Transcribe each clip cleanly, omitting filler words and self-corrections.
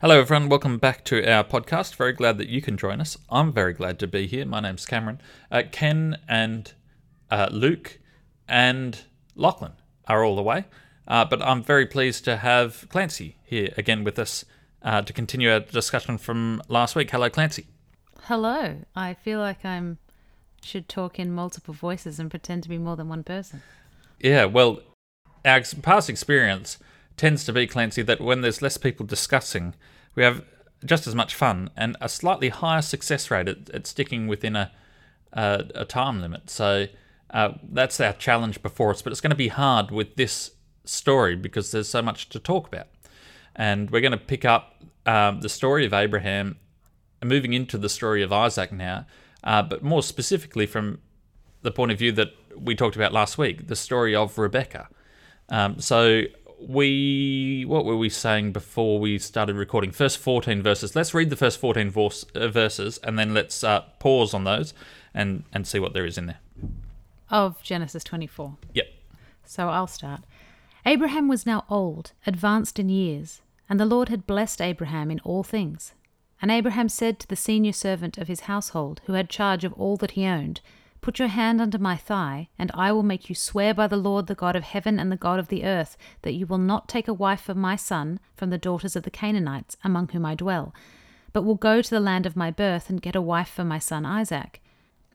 Hello everyone, welcome back to our podcast. Very glad that you can join us. I'm very glad to be here. My name's Cameron. Ken and Luke and Lachlan are all away, but I'm very pleased to have Clancy here again with us to continue our discussion from last week. Hello, Clancy. Hello. I feel like I should talk in multiple voices and pretend to be more than one person. Yeah, well, our past experience tends to be, Clancy, that when there's less people discussing, we have just as much fun and a slightly higher success rate at sticking within a time limit. So that's our challenge before us. But it's going to be hard with this story because there's so much to talk about. And we're going to pick up the story of Abraham, moving into the story of Isaac now, but more specifically from the point of view that we talked about last week, the story of Rebecca. What were we saying before we started recording? First 14 verses. Let's read the first 14 verses and then let's pause on those and see what there is in there. Of Genesis 24. Yep. So I'll start. Abraham was now old, advanced in years, and the Lord had blessed Abraham in all things. And Abraham said to the senior servant of his household, who had charge of all that he owned, "Put your hand under my thigh, and I will make you swear by the Lord, the God of heaven and the God of the earth, that you will not take a wife for my son from the daughters of the Canaanites, among whom I dwell, but will go to the land of my birth and get a wife for my son Isaac."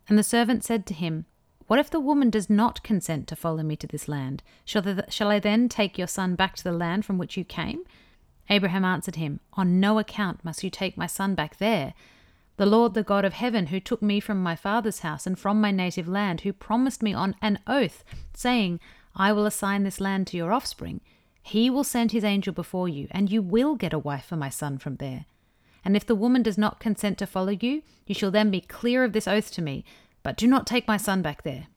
And the servant said to him, "What if the woman does not consent to follow me to this land? Shall I then take your son back to the land from which you came?" Abraham answered him, "On no account must you take my son back there. The Lord, the God of heaven, who took me from my father's house and from my native land, who promised me on an oath, saying, 'I will assign this land to your offspring,' he will send his angel before you, and you will get a wife for my son from there. And if the woman does not consent to follow you, you shall then be clear of this oath to me, but do not take my son back there."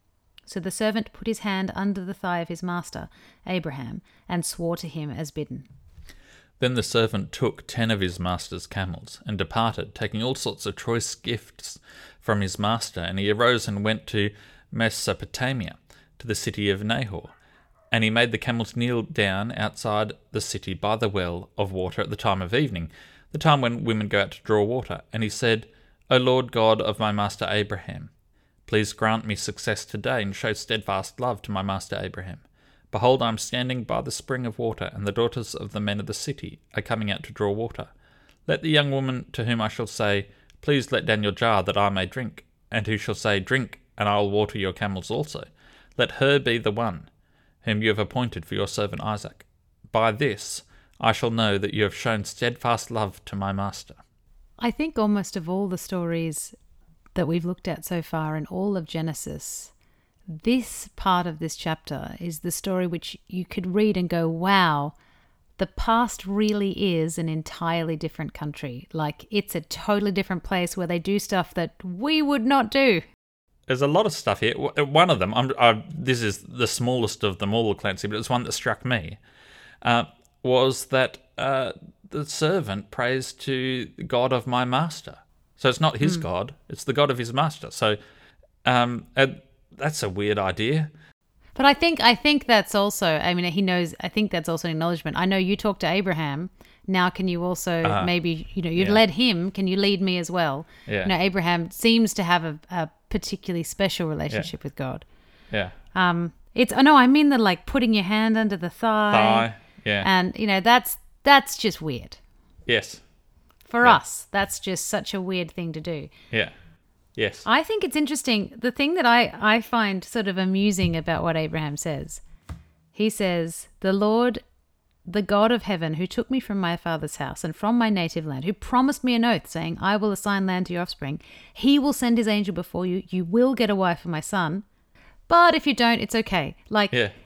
So the servant put his hand under the thigh of his master, Abraham, and swore to him as bidden. Then the servant took 10 of his master's camels and departed, taking all sorts of choice gifts from his master. And he arose and went to Mesopotamia, to the city of Nahor. And he made the camels kneel down outside the city by the well of water at the time of evening, the time when women go out to draw water. And he said, "O Lord God of my master Abraham, please grant me success today and show steadfast love to my master Abraham. Behold, I am standing by the spring of water, and the daughters of the men of the city are coming out to draw water. Let the young woman to whom I shall say, 'Please let down your jar that I may drink,' and who shall say, 'Drink, and I will water your camels also,' let her be the one whom you have appointed for your servant Isaac. By this I shall know that you have shown steadfast love to my master." I think almost of all the stories that we've looked at so far in all of Genesis, this part of this chapter is the story which you could read and go, wow, the past really is an entirely different country. Like, it's a totally different place where they do stuff that we would not do. There's a lot of stuff here. One of them, this is the smallest of them all, Clancy, but it's one that struck me, was that the servant prays to the God of my master. So it's not his God, it's the God of his master. So, that's a weird idea. But I think that's also, I mean, he knows, I think that's also an acknowledgement. I know you talked to Abraham. Now can you also maybe, you'd led him. Can you lead me as well? Yeah. Abraham seems to have a particularly special relationship with God. Yeah. I mean the putting your hand under the thigh. Yeah. And, that's just weird. Yes. For us, that's just such a weird thing to do. Yeah. Yes. I think it's interesting. The thing that I find sort of amusing about what Abraham says, he says, "The Lord, the God of heaven, who took me from my father's house and from my native land, who promised me an oath, saying, 'I will assign land to your offspring. He will send his angel before you. You will get a wife for my son. But if you don't, it's okay.'"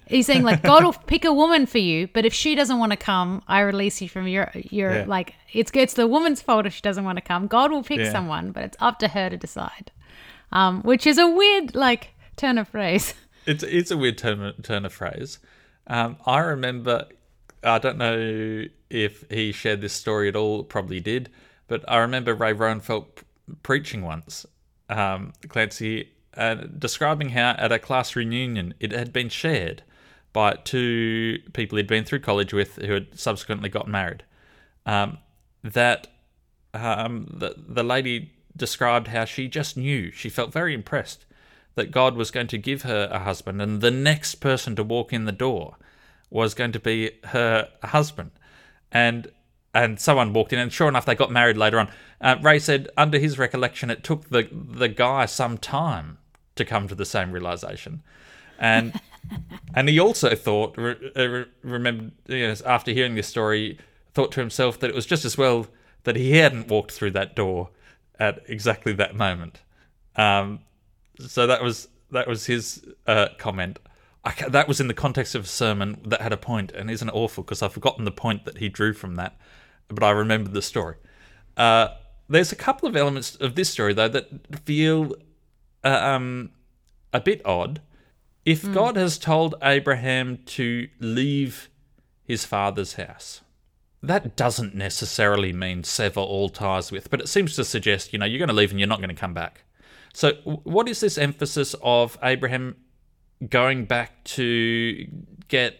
He's saying, God will pick a woman for you, but if she doesn't want to come, I release you from your it's the woman's fault if she doesn't want to come. God will pick someone, but it's up to her to decide, which is a weird turn of phrase. It's a weird turn of phrase. I remember, I don't know if he shared this story at all, probably did, but I remember Ray Rowan preaching once, Clancy, describing how at a class reunion it had been shared by two people he'd been through college with who had subsequently got married. that the lady described how she just knew. She felt very impressed that God was going to give her a husband, and the next person to walk in the door was going to be her husband. And someone walked in, and sure enough, they got married later on. Ray said, under his recollection, it took the guy some time to come to the same realization. And and he also thought, remembered, you know, after hearing this story, thought to himself that it was just as well that he hadn't walked through that door at exactly that moment. So that was his comment. That was in the context of a sermon that had a point, and isn't it awful? Because I've forgotten the point that he drew from that, but I remembered the story. There's a couple of elements of this story, though, that feel a bit odd. If God has told Abraham to leave his father's house, that doesn't necessarily mean sever all ties with, but it seems to suggest, you know, you're going to leave and you're not going to come back. So what is this emphasis of Abraham going back to get,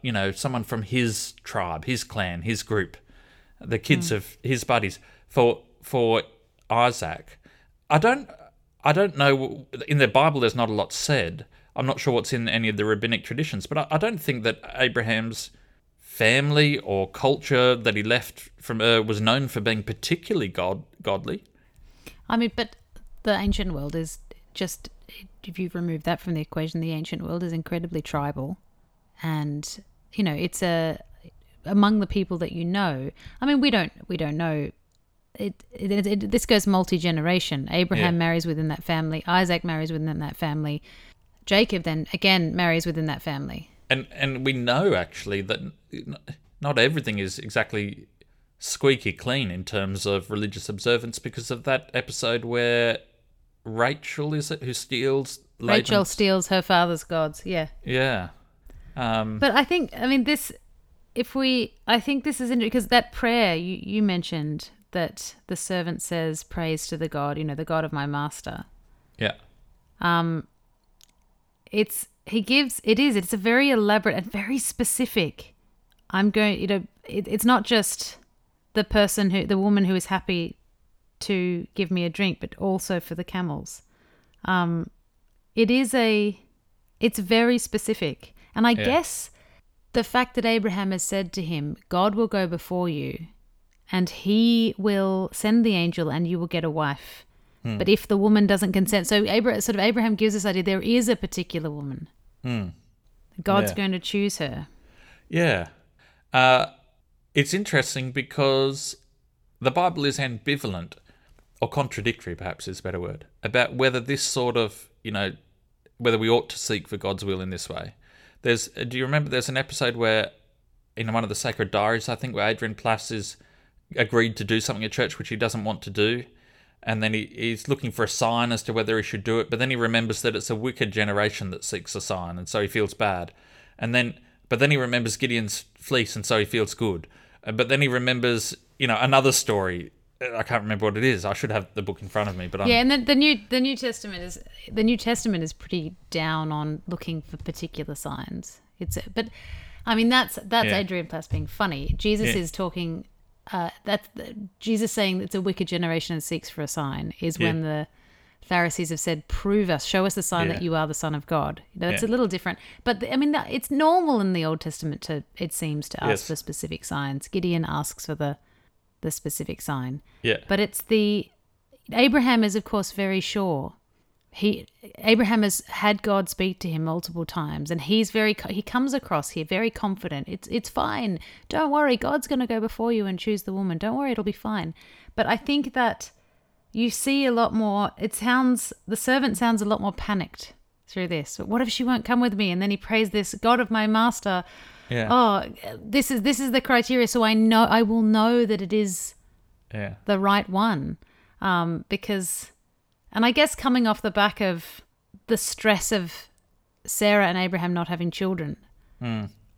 you know, someone from his tribe, his clan, his group, the kids of his buddies for Isaac? I don't know. In the Bible, there's not a lot said. I'm not sure what's in any of the rabbinic traditions, but I don't think that Abraham's family or culture that he left from Ur was known for being particularly godly. I mean, but the ancient world is just, if you remove that from the equation, the ancient world is incredibly tribal. And, you know, it's among the people that you know. I mean, we don't know. This goes multi-generation. Abraham marries within that family. Isaac marries within that family. Jacob then, again, marries within that family. And we know, actually, that not everything is exactly squeaky clean in terms of religious observance because of that episode where Rachel, is it, who steals Laban's... Rachel steals her father's gods, yeah. Yeah. But I think, I mean, this, if we... I think this is interesting because that prayer you mentioned that the servant says, praise to the God, you know, the God of my master. Yeah. It's a very elaborate and very specific. It's not just the woman who is happy to give me a drink, but also for the camels. It's very specific. And I guess the fact that Abraham has said to him, God will go before you and he will send the angel and you will get a wife. But if the woman doesn't consent, so Abraham gives this idea there is a particular woman. God's going to choose her. Yeah. It's interesting because the Bible is ambivalent, or contradictory perhaps is a better word, about whether this sort of, you know, whether we ought to seek for God's will in this way. Do you remember there's an episode where, in one of the Sacred Diaries, I think, where Adrian Plass is agreed to do something at church which he doesn't want to do. And then he's looking for a sign as to whether he should do it, but then he remembers that it's a wicked generation that seeks a sign, and so he feels bad. But then he remembers Gideon's fleece, and so he feels good. But then he remembers, you know, another story. I can't remember what it is. I should have the book in front of me, but and then the New Testament is pretty down on looking for particular signs. But I mean that's Adrian Plass being funny. Jesus is talking. Jesus saying it's a wicked generation that seeks for a sign is when the Pharisees have said, prove us, show us the sign that you are the Son of God. That's a little different. But, I mean, it's normal in the Old Testament it seems to ask for specific signs. Gideon asks for the specific sign. Yeah. But Abraham is, of course, very sure. Abraham has had God speak to him multiple times, and he comes across here very confident. It's fine. Don't worry, God's going to go before you and choose the woman. Don't worry, it'll be fine. But I think that you see a lot more. The servant sounds a lot more panicked through this. But what if she won't come with me? And then he prays this God of my master. Yeah. Oh, this is the criteria. So I will know that it is the right one, because. And I guess coming off the back of the stress of Sarah and Abraham not having children,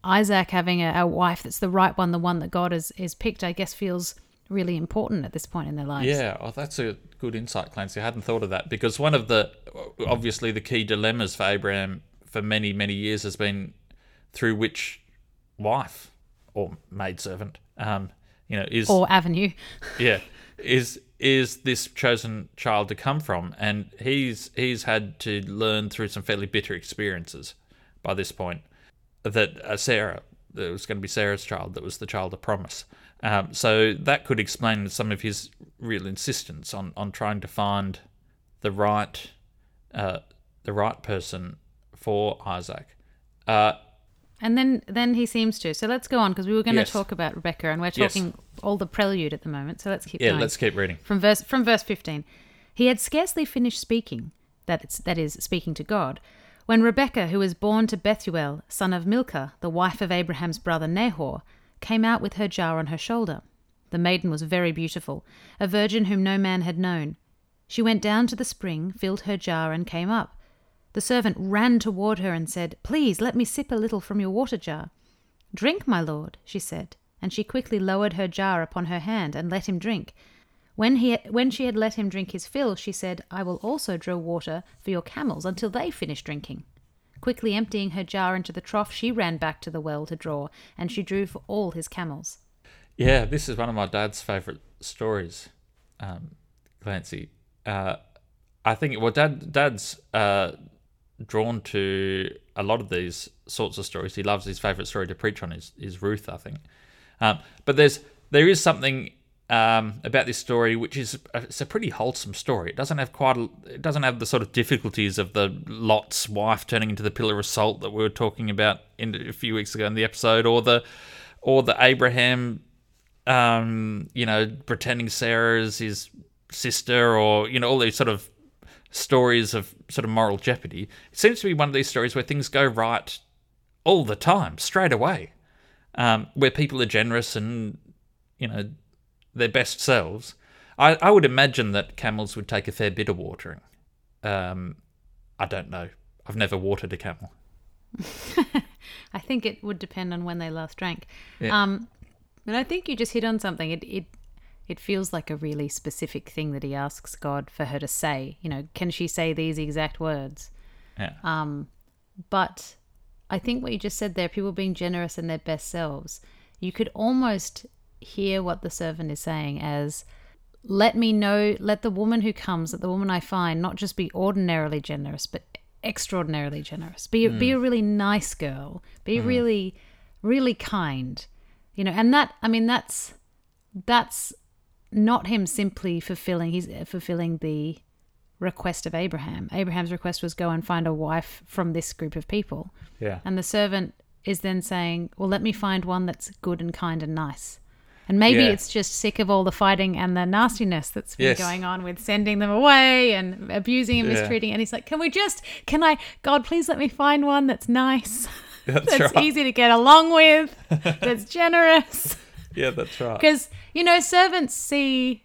Isaac having a wife that's the right one, the one that God has picked, I guess feels really important at this point in their lives. Yeah, well, that's a good insight, Clancy. I hadn't thought of that, because one of obviously the key dilemmas for Abraham for many, many years has been through which wife or maidservant is or avenue. Yeah, is this chosen child to come from? And he's had to learn through some fairly bitter experiences by this point that Sarah, it was going to be Sarah's child, that was the child of promise. So that could explain some of his real insistence on trying to find the right person for Isaac. And then he seems to. So let's go on, because we were going to talk about Rebecca, and we're talking all the prelude at the moment. So let's keep going. Yeah, let's keep reading. From verse 15. He had scarcely finished speaking, that is, speaking to God, when Rebecca, who was born to Bethuel, son of Milcah, the wife of Abraham's brother Nahor, came out with her jar on her shoulder. The maiden was very beautiful, a virgin whom no man had known. She went down to the spring, filled her jar, and came up. The servant ran toward her and said, "Please, let me sip a little from your water jar." "Drink, my lord," she said, and she quickly lowered her jar upon her hand and let him drink. When she had let him drink his fill, she said, "I will also draw water for your camels until they finish drinking." Quickly emptying her jar into the trough, she ran back to the well to draw, and she drew for all his camels. Yeah, this is one of my dad's favourite stories, Clancy. I think, well, Dad's... drawn to a lot of these sorts of stories. He loves, his favourite story to preach on is Ruth, I think. But there is something about this story which is it's a pretty wholesome story. It doesn't have the sort of difficulties of the Lot's wife turning into the pillar of salt that we were talking about a few weeks ago in the episode, or the Abraham, pretending Sarah is his sister, or all these sort of stories of sort of moral jeopardy. It seems to be one of these stories where things go right all the time, straight away, where people are generous and, their best selves. I would imagine that camels would take a fair bit of watering. I don't know. I've never watered a camel. I think it would depend on when they last drank. Yeah. But I think you just hit on something. It feels like a really specific thing that he asks God for her to say. Can she say these exact words? Yeah. But I think what you just said there, people being generous in their best selves, you could almost hear what the servant is saying as, let the woman who comes, let the woman I find, not just be ordinarily generous, but extraordinarily generous. Be a really nice girl. Be really, really kind. And that, I mean, that's not him simply fulfilling the request of Abraham. Abraham's request was go and find a wife from this group of people. Yeah. And the servant is then saying, well, let me find one that's good and kind and nice. And maybe it's just sick of all the fighting and the nastiness that's been going on with sending them away and abusing and mistreating. And he's like, God, please let me find one that's nice, that's right, easy to get along with, that's generous. Yeah, that's right. Because, servants see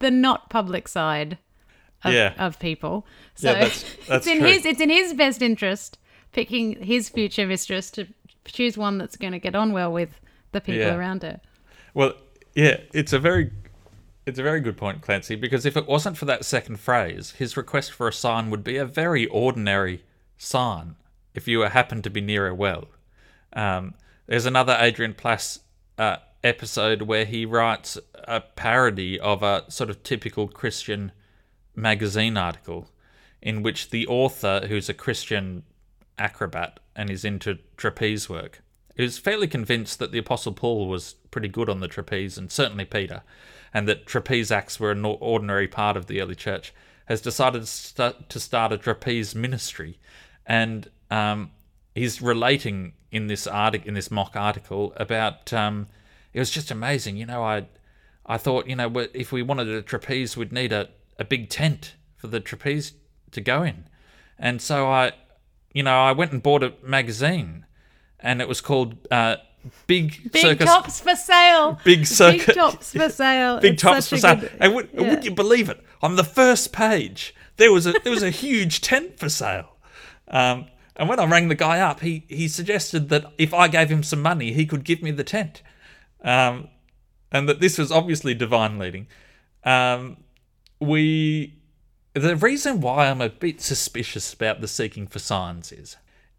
the not public side of people. So that's it's in true. It's in his best interest, picking his future mistress, to choose one that's going to get on well with the people around her. Well, yeah, it's a very good point, Clancy, because if it wasn't for that second phrase, his request for a sign would be a very ordinary sign if you happened to be near a well. There's another Adrian Plass episode where he writes a parody of a sort of typical Christian magazine article in which the author, who's a Christian acrobat and is into trapeze work, is fairly convinced that the Apostle Paul was pretty good on the trapeze, and certainly Peter, and that trapeze acts were an ordinary part of the early church, has decided to start a trapeze ministry. And he's relating in this mock article about it was just amazing. I thought, if we wanted a trapeze, we'd need a big tent for the trapeze to go in. And so I went and bought a magazine, and it was called Big Circus. Tops for Sale. Big Circus. Big Tops for Sale. Big Tops for Sale. And would you believe it? On the first page, there was a huge tent for sale. And when I rang the guy up, he suggested that if I gave him some money, he could give me the tent. And that this was obviously divine leading. The reason why I'm a bit suspicious about the seeking for signs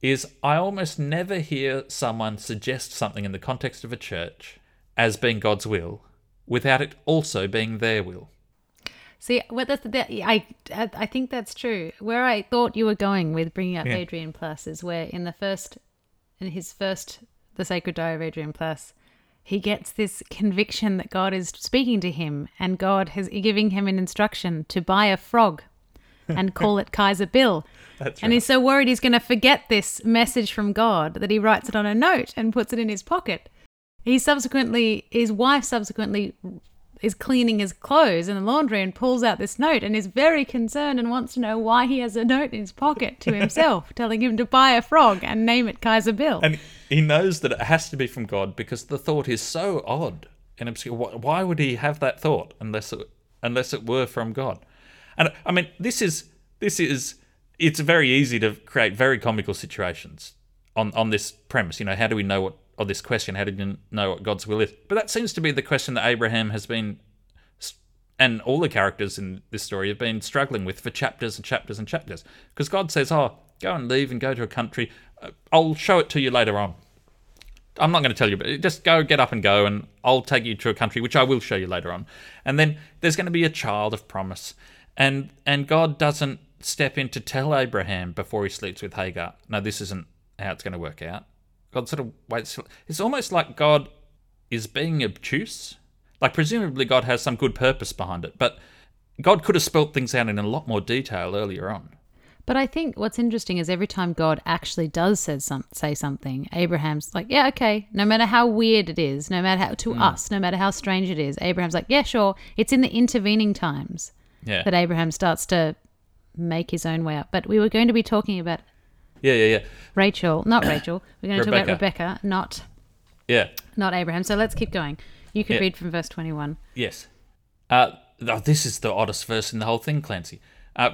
is I almost never hear someone suggest something in the context of a church as being God's will, without it also being their will. See, well, I think that's true. Where I thought you were going with bringing up Adrian Plass is where in his first, The Sacred Diary of Adrian Plass, he gets this conviction that God is speaking to him and God is giving him an instruction to buy a frog and call it Kaiser Bill. That's right. And he's so worried he's going to forget this message from God that he writes it on a note and puts it in his pocket. His wife subsequently is cleaning his clothes in the laundry and pulls out this note and is very concerned and wants to know why he has a note in his pocket to himself telling him to buy a frog and name it Kaiser Bill. And he knows that it has to be from God because the thought is so odd and obscure. Why would he have that thought unless it were from God? And I mean, this is it's very easy to create very comical situations on this premise. You know, how do we know what? Or this question, how did you know what God's will is? But that seems to be the question that Abraham has been, and all the characters in this story have been struggling with for chapters and chapters and chapters. Because God says, go and leave and go to a country. I'll show it to you later on. I'm not going to tell you, but just get up and go, and I'll take you to a country, which I will show you later on. And then there's going to be a child of promise. And God doesn't step in to tell Abraham before he sleeps with Hagar, no, this isn't how it's going to work out. God sort of waits. It's almost like God is being obtuse. Like, presumably God has some good purpose behind it, but God could have spelt things out in a lot more detail earlier on. But I think what's interesting is every time God actually does say something, Abraham's like, yeah, okay, no matter how weird it is, no matter how, to us, no matter how strange it is, Abraham's like, yeah, sure. It's in the intervening times that Abraham starts to make his own way up. But we were going to be talking about Rachel. We're going to talk about Rebecca, not Abraham. So let's keep going. You could read from verse 21. Yes. This is the oddest verse in the whole thing, Clancy.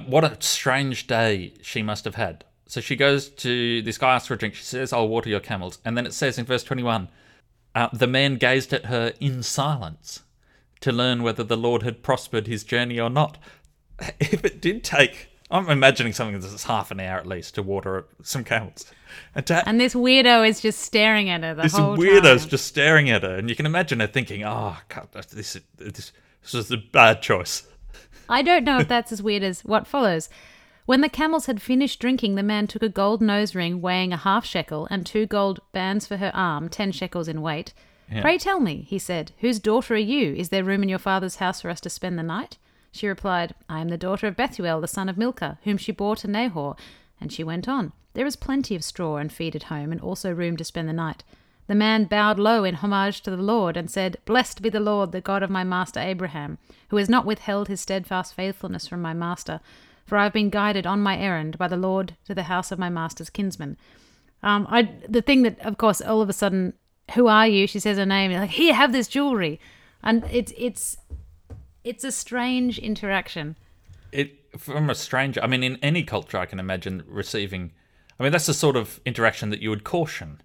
What a strange day she must have had. So she goes to this guy, asks for a drink. She says, I'll water your camels. And then it says in verse 21, the man gazed at her in silence to learn whether the Lord had prospered his journey or not. If it did take... I'm imagining something that's half an hour at least to water some camels. And this weirdo is just staring at her the whole time. This weirdo's just staring at her. And you can imagine her thinking, God, this is a bad choice. I don't know if that's as weird as what follows. When the camels had finished drinking, the man took a gold nose ring weighing 0.5 shekel and 2 gold bands for her arm, 10 shekels in weight. Yeah. Pray tell me, he said, whose daughter are you? Is there room in your father's house for us to spend the night? She replied, I am the daughter of Bethuel, the son of Milcah, whom she bore to Nahor. And she went on, there is plenty of straw and feed at home, and also room to spend the night. The man bowed low in homage to the Lord and said, Blessed be the Lord, the God of my master Abraham, who has not withheld his steadfast faithfulness from my master. For I have been guided on my errand by the Lord to the house of my master's kinsman. The thing that, of course, all of a sudden, who are you? She says her name. You're like, here, have this jewelry. And It's a strange interaction. From a stranger. I mean, in any culture, I can imagine receiving. I mean, that's the sort of interaction that you would caution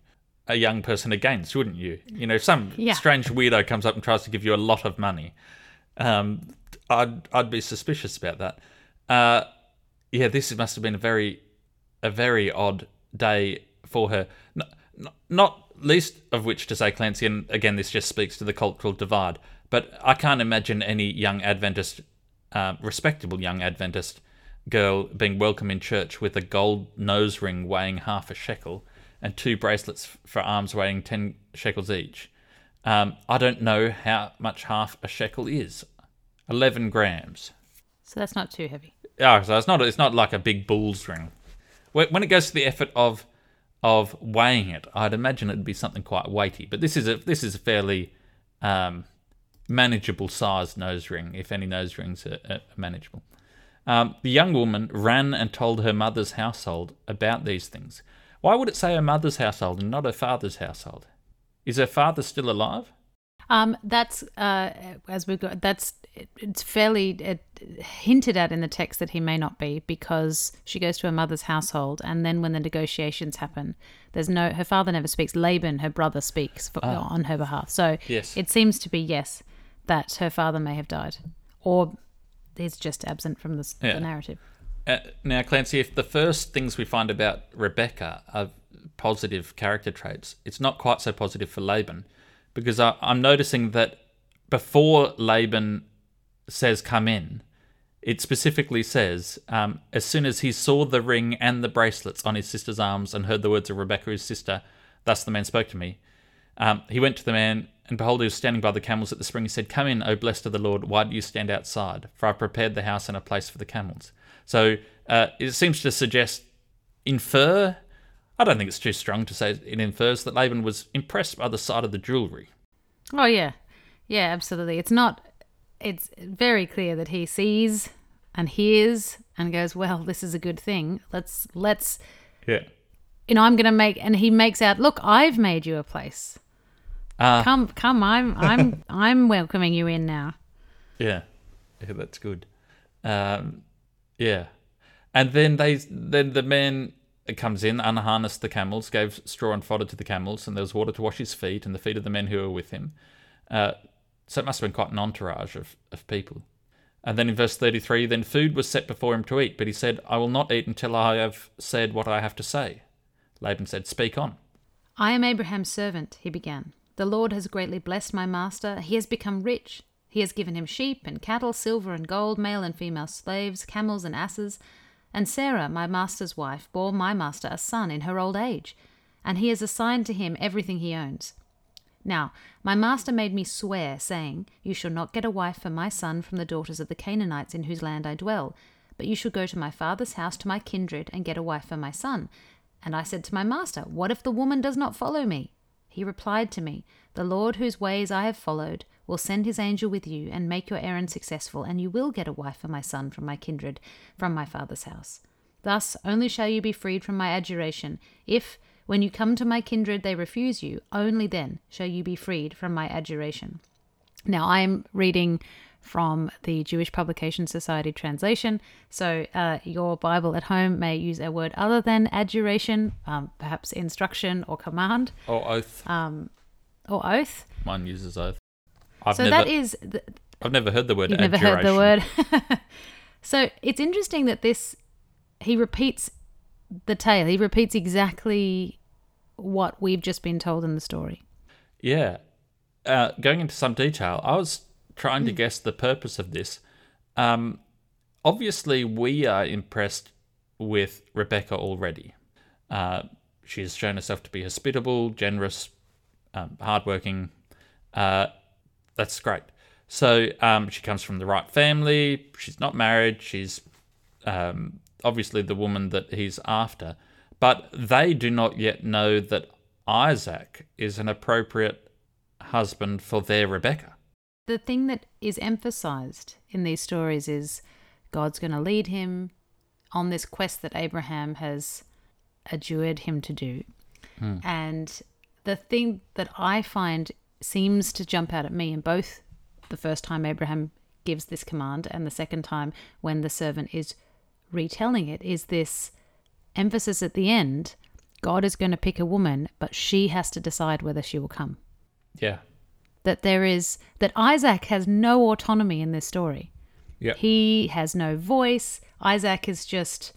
a young person against, wouldn't you? You know, if some strange weirdo comes up and tries to give you a lot of money, I'd be suspicious about that. This must have been a very odd day for her. Not least of which to say, Clancy, and again, this just speaks to the cultural divide. But I can't imagine any young Adventist, respectable young Adventist girl being welcome in church with a gold nose ring weighing 0.5 shekel and 2 bracelets for arms weighing 10 shekels each. I don't know how much 0.5 shekel is. 11 grams. So that's not too heavy. So it's not like a big bull's ring. When it goes to the effort of weighing it, I'd imagine it'd be something quite weighty. But this is a fairly... manageable size nose ring, if any nose rings are manageable. The young woman ran and told her mother's household about these things. Why would it say her mother's household and not her father's household? Is her father still alive? It's fairly hinted at in the text that he may not be, because she goes to her mother's household, and then when the negotiations happen, her father never speaks. Laban, her brother, speaks on her behalf. So it seems to be that her father may have died, or he's just absent from the narrative. Now, Clancy, if the first things we find about Rebecca are positive character traits, it's not quite so positive for Laban, because I'm noticing that before Laban says, come in, it specifically says, as soon as he saw the ring and the bracelets on his sister's arms and heard the words of Rebekah, his sister, thus the man spoke to me. He went to the man, and behold, he was standing by the camels at the spring. He said, come in, O blessed of the Lord, why do you stand outside? For I've prepared the house and a place for the camels. So it seems to suggest, infer, I don't think it's too strong to say it infers that Laban was impressed by the sight of the jewellery. Oh, yeah. Yeah, absolutely. It's very clear that he sees and hears and goes, well, this is a good thing. Let's yeah. You know, I'm going to make, and he makes out, look, I've made you a place. Come, I'm I'm welcoming you in now. Yeah. Yeah, that's good. Yeah. And then the man comes in, unharnessed the camels, gave straw and fodder to the camels, and there was water to wash his feet and the feet of the men who were with him. So it must have been quite an entourage of people. And then in verse 33, then food was set before him to eat, but he said, I will not eat until I have said what I have to say. Laban said, speak on. I am Abraham's servant, he began. The Lord has greatly blessed my master. He has become rich. He has given him sheep and cattle, silver and gold, male and female slaves, camels and asses. And Sarah, my master's wife, bore my master a son in her old age, and he has assigned to him everything he owns. Now, my master made me swear, saying, You shall not get a wife for my son from the daughters of the Canaanites in whose land I dwell, but you shall go to my father's house to my kindred and get a wife for my son. And I said to my master, What if the woman does not follow me? He replied to me, The Lord whose ways I have followed will send his angel with you and make your errand successful, and you will get a wife for my son from my kindred, from my father's house. Thus only shall you be freed from my adjuration, if, when you come to my kindred, they refuse you, only then shall you be freed from my adjuration. Now, I am reading from the Jewish Publication Society translation, so your Bible at home may use a word other than adjuration, perhaps instruction or command. Or oath. Or oath. Mine uses oath. I've never heard the word adjuration. You've never heard the word. So it's interesting that he repeats the tale. He repeats exactly what we've just been told in the story. Yeah. Going into some detail, I was trying to guess the purpose of this. Obviously, we are impressed with Rebecca already. She has shown herself to be hospitable, generous, hardworking. That's great. So she comes from the right family. She's not married. She's... obviously the woman that he's after, but they do not yet know that Isaac is an appropriate husband for their Rebecca. The thing that is emphasized in these stories is God's going to lead him on this quest that Abraham has adjured him to do. And the thing that I find seems to jump out at me in both the first time Abraham gives this command and the second time when the servant is retelling it is this emphasis at the end. God is going to pick a woman, but she has to decide whether she will come. Yeah. That Isaac has no autonomy in this story. Yeah. He has no voice. Isaac is just,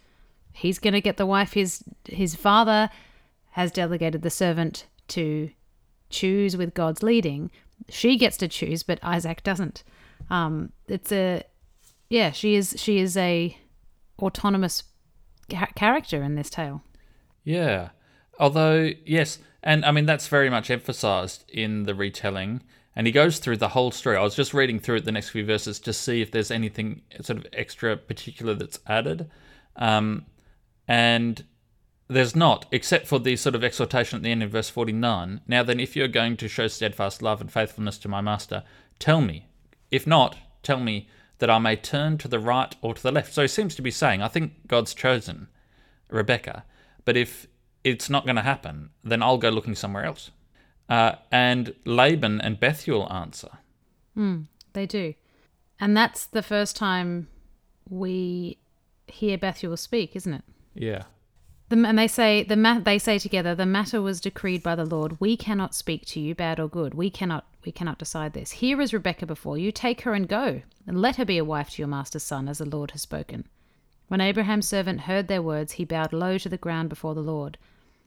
he's going to get the wife. His father has delegated the servant to choose with God's leading. She gets to choose, but Isaac doesn't. She is a autonomous character in this tale. Yeah. Although, yes, and I mean, that's very much emphasised in the retelling, and he goes through the whole story. I was just reading through it the next few verses to see if there's anything sort of extra particular that's added, and there's not, except for the sort of exhortation at the end of verse 49. Now then, if you're going to show steadfast love and faithfulness to my master, tell me. If not, tell me, that I may turn to the right or to the left. So he seems to be saying, I think God's chosen Rebecca, but if it's not going to happen, then I'll go looking somewhere else. And Laban and Bethuel answer. They do. And that's the first time we hear Bethuel speak, isn't it? Yeah. And they say together, the matter was decreed by the Lord. We cannot speak to you, bad or good. We cannot decide this. Here is Rebekah before you. Take her and go, and let her be a wife to your master's son, as the Lord has spoken. When Abraham's servant heard their words, he bowed low to the ground before the Lord.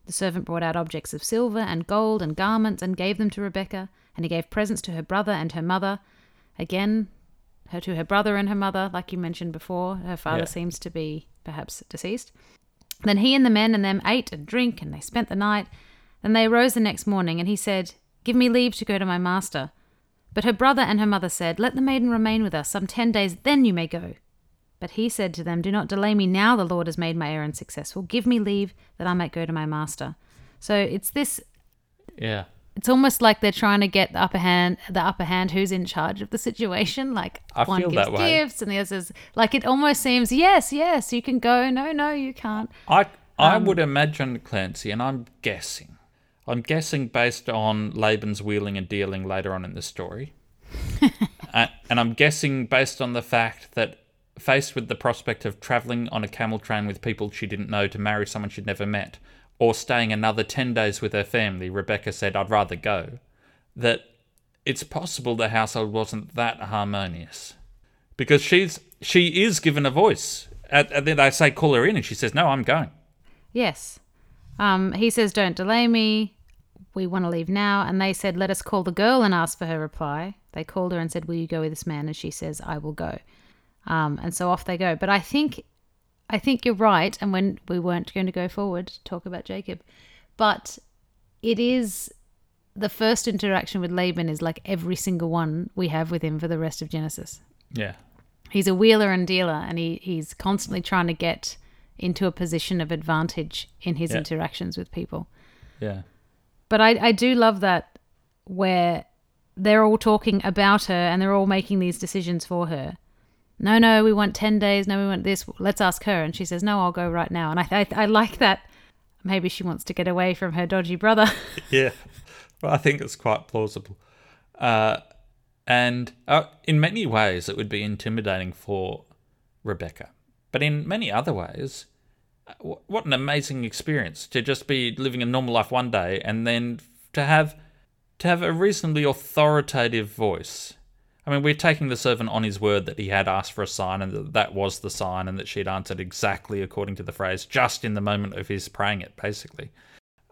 The servant brought out objects of silver and gold and garments and gave them to Rebekah, and he gave presents to her brother and her mother. Again, to her brother and her mother, like you mentioned before, her father seems to be perhaps deceased. Then he and the men and them ate and drank, and they spent the night. Then they arose the next morning, and he said, "Give me leave to go to my master." But her brother and her mother said, "Let the maiden remain with us some 10 days, then you may go." But he said to them, "Do not delay me now the Lord has made my errand successful. Give me leave that I might go to my master." So it's this... Yeah. It's almost like they're trying to get the upper hand who's in charge of the situation. Like one gives gifts and the other says, like, it almost seems, yes, you can go. No, you can't. I would imagine, Clancy, and I'm guessing based on Laban's wheeling and dealing later on in the story. And I'm guessing based on the fact that faced with the prospect of travelling on a camel train with people she didn't know to marry someone she'd never met, or staying another 10 days with her family, Rebecca said, "I'd rather go," that it's possible the household wasn't that harmonious. Because she is given a voice. And then they say, call her in, and she says, "No, I'm going." Yes. He says, "Don't delay me. We want to leave now." And they said, "Let us call the girl and ask for her reply." They called her and said, "Will you go with this man?" And she says, "I will go." And so off they go. But I think you're right, and when we weren't going to go forward, talk about Jacob. But it is the first interaction with Laban is like every single one we have with him for the rest of Genesis. Yeah. He's a wheeler and dealer, and he's constantly trying to get into a position of advantage in his interactions with people. Yeah. But I do love that where they're all talking about her and they're all making these decisions for her. No, we want 10 days. No, we want this. Let's ask her. And she says, "No, I'll go right now." And I like that. Maybe she wants to get away from her dodgy brother. Yeah. Well, I think it's quite plausible. And in many ways, it would be intimidating for Rebecca. But in many other ways, what an amazing experience to just be living a normal life one day and then to have a reasonably authoritative voice. I mean, we're taking the servant on his word that he had asked for a sign and that was the sign and that she'd answered exactly according to the phrase, just in the moment of his praying it, basically.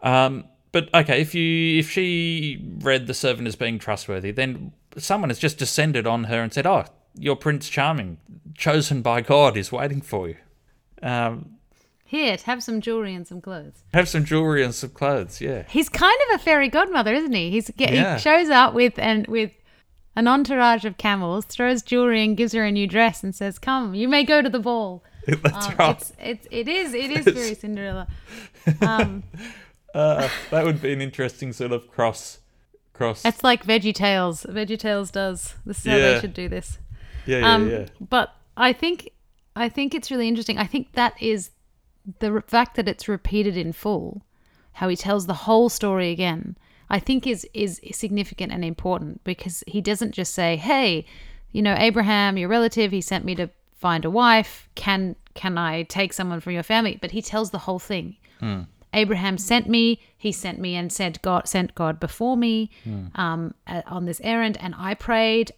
But, okay, if she read the servant as being trustworthy, then someone has just descended on her and said, "Oh, your Prince Charming, chosen by God, is waiting for you. Here, have some jewellery and some clothes." Have some jewellery and some clothes, yeah. He's kind of a fairy godmother, isn't he? He shows up with an entourage of camels, throws jewelry and gives her a new dress and says, "Come, you may go to the ball." That's right. It is very Cinderella. That would be an interesting sort of cross. It's like VeggieTales. VeggieTales does. This is how they should do this. Yeah. But I think it's really interesting. I think that is the fact that it's repeated in full, how he tells the whole story again, I think is significant and important, because he doesn't just say, "Hey, Abraham, your relative, he sent me to find a wife. Can I take someone from your family?" But he tells the whole thing. Mm. Abraham sent me. He sent me and sent God before me on this errand, and I prayed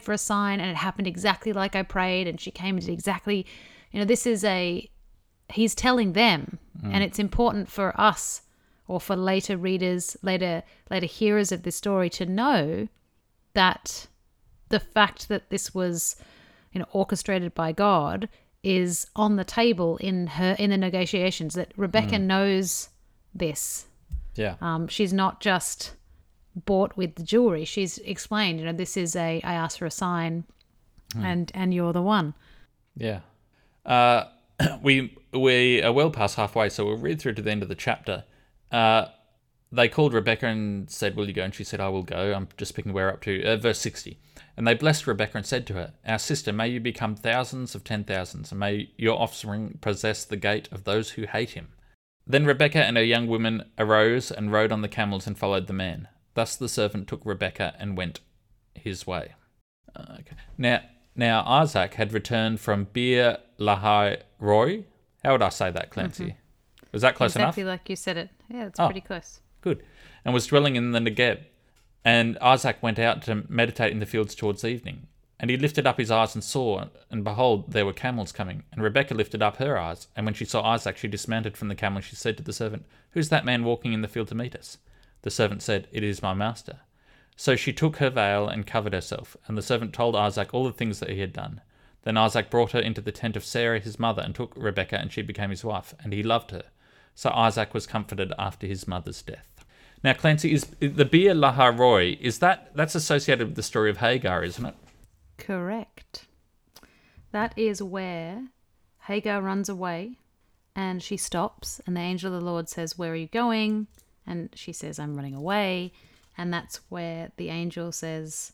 for a sign, and it happened exactly like I prayed, and she came and did exactly. He's telling them, and it's important for us, or for later readers, later hearers of this story, to know that the fact that this was, orchestrated by God is on the table in the negotiations, that Rebecca knows this. Yeah. She's not just bought with the jewelry. She's explained, this is I asked for a sign and you're the one. Yeah. We are well past halfway, so we'll read through to the end of the chapter. They called Rebecca and said, "Will you go?" And she said, "I will go." I'm just picking where up to. Verse 60. "And they blessed Rebecca and said to her, 'Our sister, may you become thousands of 10,000s, and may your offspring possess the gate of those who hate him.' Then Rebecca and her young women arose and rode on the camels and followed the man. Thus the servant took Rebecca and went his way." Okay. Now Isaac had returned from Beer Lahai Roi. How would I say that, Clancy? Mm-hmm. Was that close enough? Exactly like you said it. Yeah, it's pretty close. Good. "And was dwelling in the Negev. And Isaac went out to meditate in the fields towards evening. And he lifted up his eyes and saw, and behold, there were camels coming. And Rebekah lifted up her eyes, and when she saw Isaac, she dismounted from the camel, and she said to the servant, "Who's that man walking in the field to meet us?" The servant said, "It is my master." So she took her veil and covered herself, and the servant told Isaac all the things that he had done. Then Isaac brought her into the tent of Sarah his mother, and took Rebekah, and she became his wife, and he loved her. So Isaac was comforted after his mother's death. Now, Clancy, is the Beer Lahai Roi, is that's associated with the story of Hagar, isn't it? Correct. That is where Hagar runs away and she stops and the angel of the Lord says, "Where are you going?" And she says, "I'm running away." And that's where the angel says,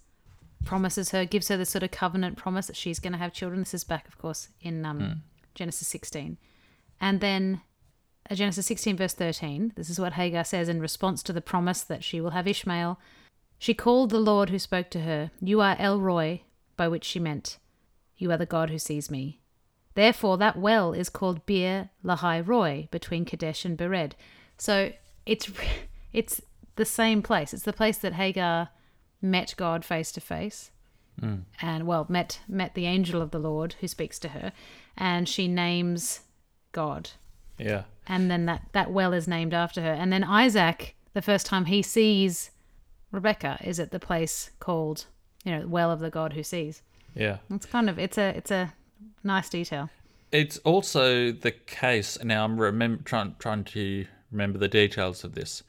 promises her, gives her this sort of covenant promise that she's going to have children. This is back, of course, in Genesis 16. And then Genesis 16 verse 13, this is what Hagar says in response to the promise that she will have Ishmael. She called the Lord who spoke to her, "You are El Roi," by which she meant, "You are the God who sees me." Therefore, that well is called Beer Lahai Roi, between Kadesh and Bered. So it's the same place. It's the place that Hagar met God face to face, and met the angel of the Lord who speaks to her, and she names God. Yeah. And then that well is named after her. And then Isaac, the first time he sees Rebecca, is at the place called, well of the God who sees. Yeah. It's it's a nice detail. It's also the case, now I'm trying to remember the details of this,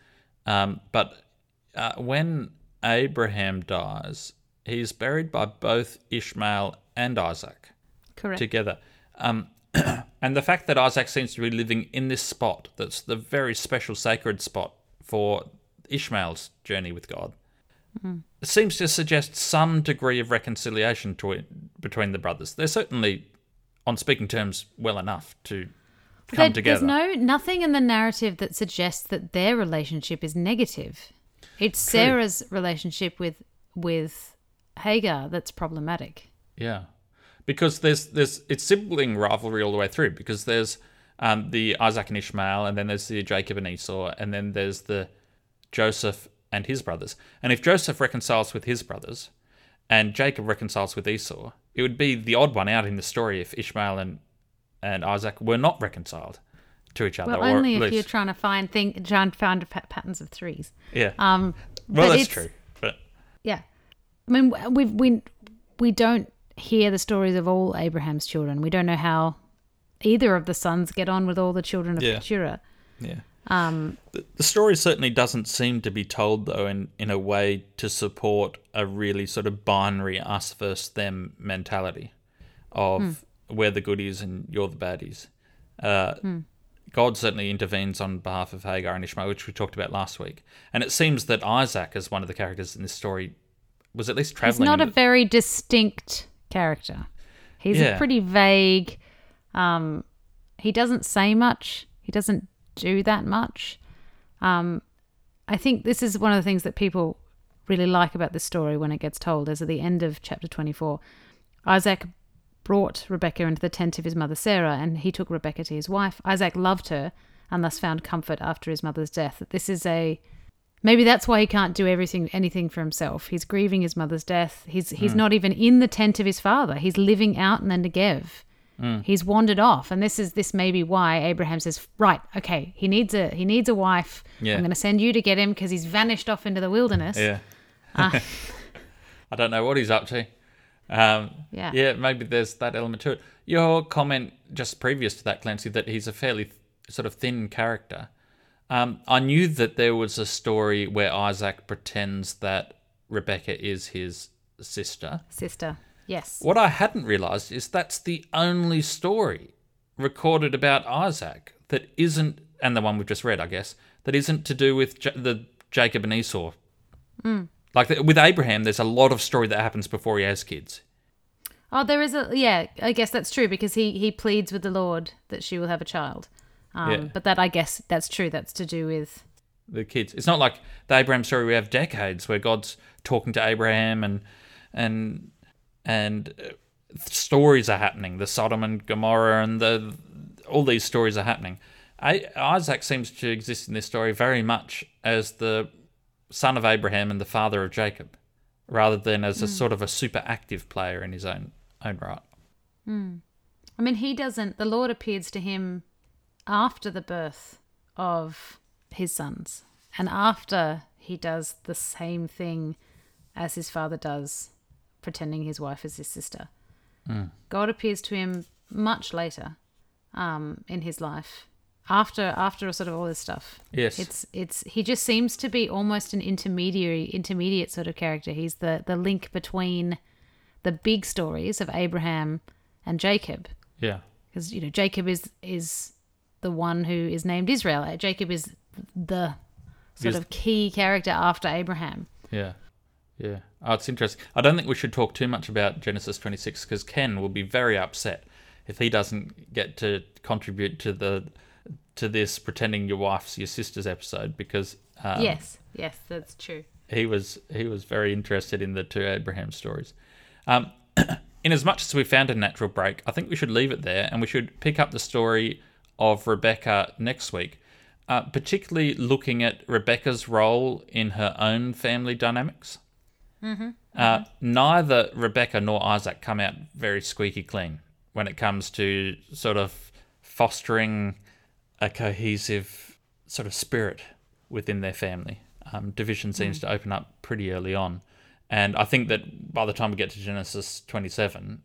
but when Abraham dies, he's buried by both Ishmael and Isaac. Correct. Together. And the fact that Isaac seems to be living in this spot, that's the very special sacred spot for Ishmael's journey with God, it seems to suggest some degree of reconciliation between the brothers. They're certainly on speaking terms well enough to come together. There's nothing in the narrative that suggests that their relationship is negative. It's True. Sarah's relationship with Hagar that's problematic. Yeah, because it's sibling rivalry all the way through, because there's the Isaac and Ishmael, and then there's the Jacob and Esau, and then there's the Joseph and his brothers. And if Joseph reconciles with his brothers and Jacob reconciles with Esau, it would be the odd one out in the story if Ishmael and Isaac were not reconciled to each other. Well, only if you're trying to find patterns of threes. Yeah. Well, that's true. But yeah, I mean, we don't hear the stories of all Abraham's children. We don't know how either of the sons get on with all the children of Petura. Yeah. The story certainly doesn't seem to be told, though, in a way to support a really sort of binary us versus them mentality of we're the goodies and you're the baddies. God certainly intervenes on behalf of Hagar and Ishmael, which we talked about last week. And it seems that Isaac, as one of the characters in this story, was at least traveling. He's not a very distinct character. He's a pretty vague. He doesn't say much. He doesn't do that much. I think this is one of the things that people really like about this story when it gets told, is at the end of chapter 24, Isaac brought Rebekah into the tent of his mother Sarah, and he took Rebekah to his wife. Isaac loved her and thus found comfort after his mother's death. This is maybe that's why he can't do anything for himself. He's grieving his mother's death. He's not even in the tent of his father. He's living out in the Negev. He's wandered off, and this may be why Abraham says, "Right, okay, he needs a wife. Yeah. I'm going to send you to get him because he's vanished off into the wilderness." Yeah, I don't know what he's up to. Maybe there's that element to it. Your comment just previous to that, Clancy, that he's a fairly sort of thin character. I knew that there was a story where Isaac pretends that Rebecca is his sister. Yes. What I hadn't realised is that's the only story recorded about Isaac that isn't, and the one we've just read, I guess, that isn't to do with the Jacob and Esau. Like with Abraham, there's a lot of story that happens before he has kids. Oh, there is I guess that's true, because he pleads with the Lord that she will have a child. But that, I guess, that's true. That's to do with the kids. It's not like the Abraham story we have decades where God's talking to Abraham and stories are happening. The Sodom and Gomorrah and all these stories are happening. Isaac seems to exist in this story very much as the son of Abraham and the father of Jacob, rather than as a sort of a super active player in his own right. Mm. I mean, he doesn't, the Lord appears to him after the birth of his sons and after he does the same thing as his father does, pretending his wife is his sister. Mm. God appears to him much later in his life, after sort of all this stuff. Yes. It's he just seems to be almost an intermediate sort of character. He's the link between the big stories of Abraham and Jacob. Yeah. Because, you know, Jacob is the one who is named Israel. Jacob is the sort of key character after Abraham. Yeah. Yeah. Oh, it's interesting. I don't think we should talk too much about Genesis 26 because Ken will be very upset if he doesn't get to contribute to this pretending your wife's your sister's episode because yes, that's true. He was very interested in the two Abraham stories. In as much as we found a natural break, I think we should leave it there and we should pick up the story of Rebecca next week, particularly looking at Rebecca's role in her own family dynamics. Mm-hmm. Neither Rebecca nor Isaac come out very squeaky clean when it comes to sort of fostering a cohesive sort of spirit within their family. Division seems to open up pretty early on. And I think that by the time we get to Genesis 27,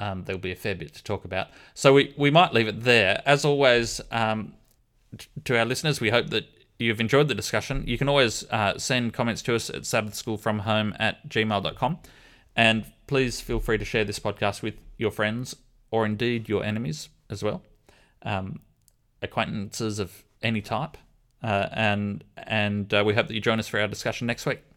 there'll be a fair bit to talk about. So we might leave it there. As always, to our listeners, we hope that you've enjoyed the discussion. You can always send comments to us at sabbathschoolfromhome@gmail.com. And please feel free to share this podcast with your friends or indeed your enemies as well, acquaintances of any type. And we hope that you join us for our discussion next week.